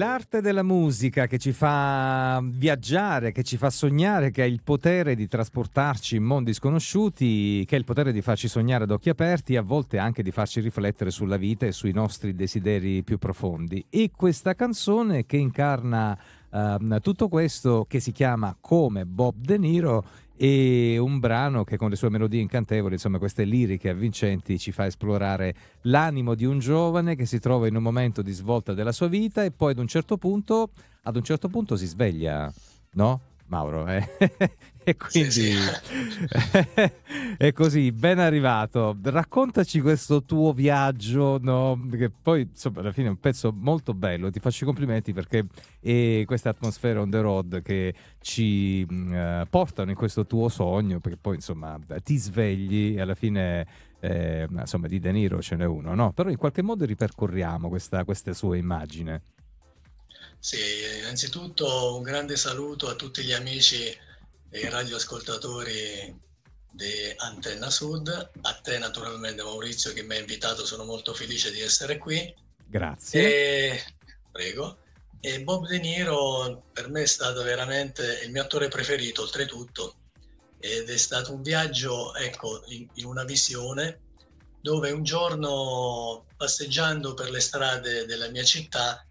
l'arte della musica che ci fa viaggiare, che ci fa sognare, che ha il potere di trasportarci in mondi sconosciuti, che ha il potere di farci sognare ad occhi aperti, a volte anche di farci riflettere sulla vita e sui nostri desideri più profondi. E questa canzone che incarna tutto questo, che si chiama Come Bob De Niro, e un brano che con le sue melodie incantevoli, insomma queste liriche avvincenti, ci fa esplorare l'animo di un giovane che si trova in un momento di svolta della sua vita e poi ad un certo punto si sveglia, no? Mauro, e quindi sì, sì. È così, ben arrivato. Raccontaci questo tuo viaggio, no? Che poi insomma alla fine è un pezzo molto bello, ti faccio i complimenti perché è questa atmosfera on the road che ci portano in questo tuo sogno, perché poi insomma ti svegli e alla fine insomma di De Niro ce n'è uno, no? Però in qualche modo ripercorriamo questa sua immagine. Sì, innanzitutto un grande saluto a tutti gli amici e radioascoltatori di Antenna Sud, a te naturalmente Maurizio che mi ha invitato, sono molto felice di essere qui. Grazie. Prego. E Bob De Niro per me è stato veramente il mio attore preferito oltretutto, ed è stato un viaggio, ecco, in una visione dove un giorno passeggiando per le strade della mia città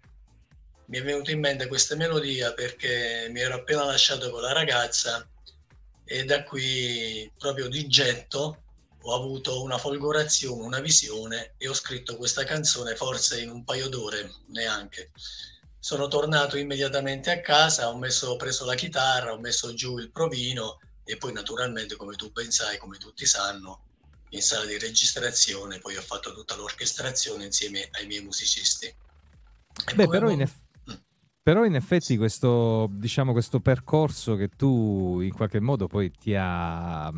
mi è venuta in mente questa melodia perché mi ero appena lasciato con la ragazza e da qui proprio di getto ho avuto una folgorazione, una visione e ho scritto questa canzone forse in un paio d'ore neanche. Sono tornato immediatamente a casa, ho preso la chitarra, ho messo giù il provino e poi naturalmente come tu ben sai, come tutti sanno, in sala di registrazione poi ho fatto tutta l'orchestrazione insieme ai miei musicisti. E beh, però Però in effetti questo percorso che tu in qualche modo poi ti ha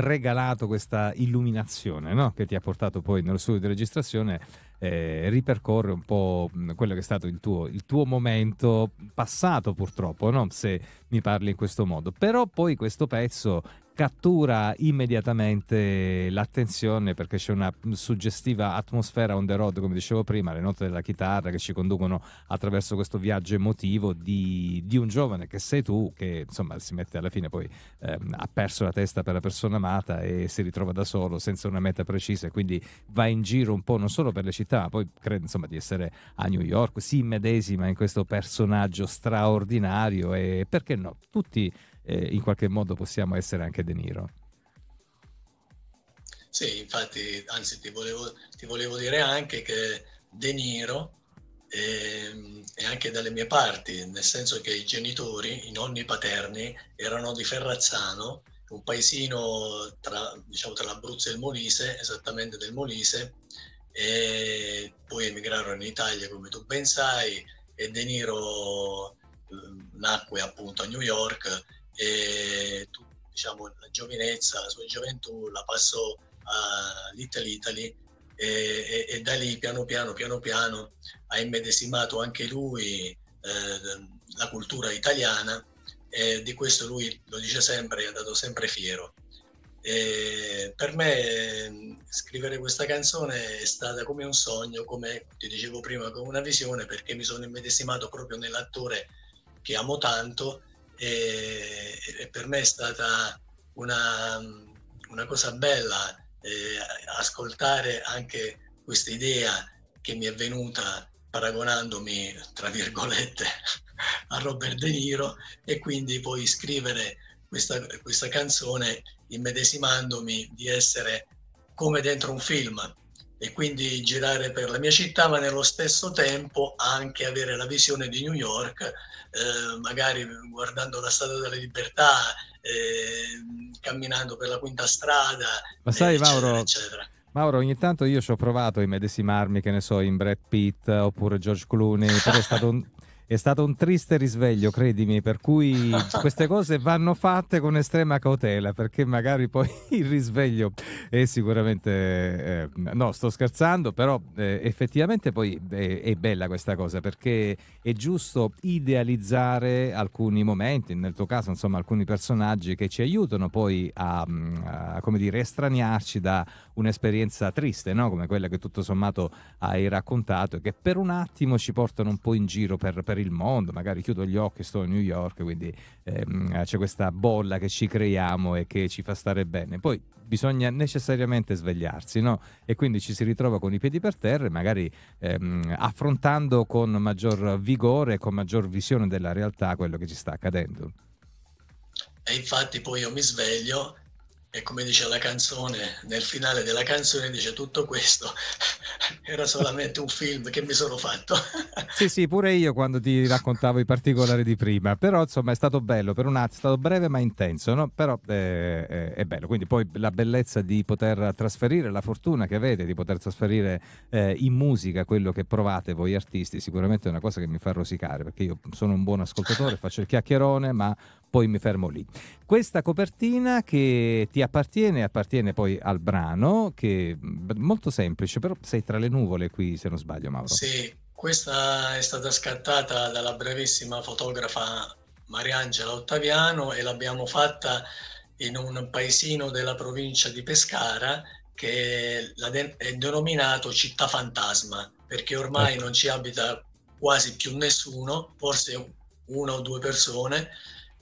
regalato questa illuminazione, no? Che ti ha portato poi nello studio di registrazione, ripercorre un po' quello che è stato il tuo momento passato purtroppo, no? Se mi parli in questo modo. Però poi questo pezzo cattura immediatamente l'attenzione perché c'è una suggestiva atmosfera on the road, come dicevo prima, le note della chitarra che ci conducono attraverso questo viaggio emotivo di un giovane che sei tu, che insomma si mette alla fine poi ha perso la testa per la persona amata e si ritrova da solo senza una meta precisa, e quindi va in giro un po' non solo per le città, ma poi crede insomma di essere a New York, si immedesima in questo personaggio straordinario e perché no, tutti in qualche modo possiamo essere anche De Niro. Sì, infatti, anzi ti volevo dire anche che De Niro è anche dalle mie parti, nel senso che i genitori, i nonni paterni, erano di Ferrazzano, un paesino tra l'Abruzzo e il Molise, esattamente del Molise, e poi emigrarono in Italia, come tu ben sai, e De Niro nacque appunto a New York e la giovinezza, la sua gioventù la passò a Little Italy e da lì piano piano ha immedesimato anche lui la cultura italiana e di questo lui lo dice sempre, è andato sempre fiero. E per me scrivere questa canzone è stata come un sogno, come ti dicevo prima, come una visione, perché mi sono immedesimato proprio nell'attore che amo tanto. E per me è stata una cosa bella ascoltare anche questa idea che mi è venuta paragonandomi tra virgolette a Robert De Niro e quindi poi scrivere questa canzone immedesimandomi di essere come dentro un film e quindi girare per la mia città, ma nello stesso tempo anche avere la visione di New York, magari guardando la Statua della Libertà, camminando per la Quinta Strada, ma sai, Mauro, ogni tanto io ci ho provato a immedesimarmi, che ne so, in Brad Pitt oppure George Clooney, però è stato È stato un triste risveglio, credimi, per cui queste cose vanno fatte con estrema cautela, perché magari poi il risveglio è sicuramente... no, sto scherzando, però effettivamente poi è bella questa cosa, perché è giusto idealizzare alcuni momenti, nel tuo caso insomma alcuni personaggi che ci aiutano poi a come dire, estraniarci da un'esperienza triste, no? Come quella che tutto sommato hai raccontato, che per un attimo ci portano un po' in giro per il mondo, magari chiudo gli occhi, sto a New York, quindi c'è questa bolla che ci creiamo e che ci fa stare bene. Poi bisogna necessariamente svegliarsi, no? E quindi ci si ritrova con i piedi per terra e magari affrontando con maggior vigore, con maggior visione della realtà quello che ci sta accadendo. E infatti poi io mi sveglio e, come dice la canzone, nel finale della canzone dice: tutto questo era solamente un film che mi sono fatto. Sì, pure io quando ti raccontavo i particolari di prima, però insomma è stato bello per un attimo, è stato breve ma intenso, no? Però è bello, quindi poi la bellezza di poter trasferire, la fortuna che avete di poter trasferire in musica quello che provate voi artisti, sicuramente è una cosa che mi fa rosicare, perché io sono un buon ascoltatore, faccio il chiacchierone ma poi mi fermo lì. Questa copertina che ti appartiene poi al brano, che è molto semplice, però sei tra le nuvole qui, se non sbaglio, Mauro. Sì, questa è stata scattata dalla bravissima fotografa Mariangela Ottaviano e l'abbiamo fatta in un paesino della provincia di Pescara che è denominato Città Fantasma, perché ormai non ci abita quasi più nessuno, forse una o due persone.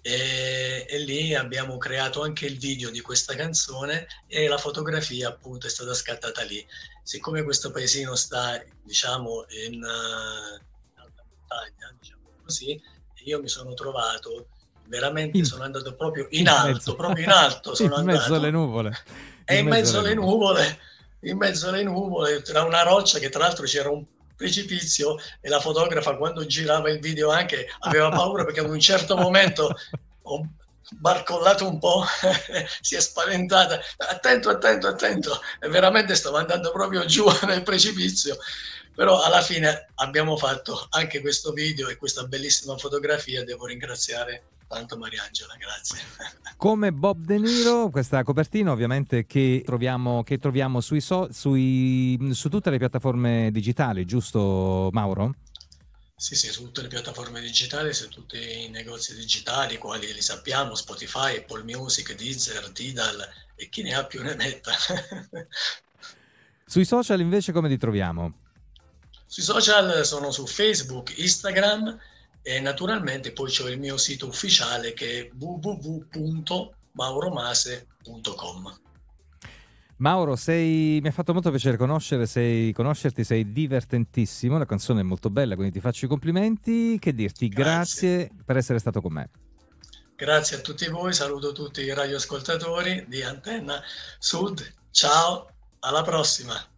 E lì abbiamo creato anche il video di questa canzone e la fotografia appunto è stata scattata lì. Siccome questo paesino sta, diciamo, in alta montagna, diciamo così, io mi sono trovato veramente, sono andato proprio in alto, proprio in alto, sono in mezzo alle nuvole. E in mezzo alle nuvole, in mezzo alle nuvole, tra una roccia che tra l'altro c'era un precipizio, e la fotografa quando girava il video anche aveva paura perché ad un certo momento ho barcollato un po', si è spaventata, attento, e veramente stavo andando proprio giù nel precipizio, però alla fine abbiamo fatto anche questo video e questa bellissima fotografia. Devo ringraziare tanto Mariangela, grazie. Come Bob De Niro, questa copertina ovviamente che troviamo su tutte le piattaforme digitali, giusto Mauro? Sì, su tutte le piattaforme digitali, su tutti i negozi digitali, quali li sappiamo, Spotify, Apple Music, Deezer, Tidal e chi ne ha più ne metta. Sui social invece come li troviamo? Sui social sono su Facebook, Instagram, e naturalmente poi c'è il mio sito ufficiale che è www.mauromase.com. Mauro, mi ha fatto molto piacere conoscerti, sei divertentissimo, la canzone è molto bella, quindi ti faccio i complimenti, che dirti, grazie per essere stato con me. Grazie a tutti voi, saluto tutti i radioascoltatori di Antenna Sud, ciao, alla prossima.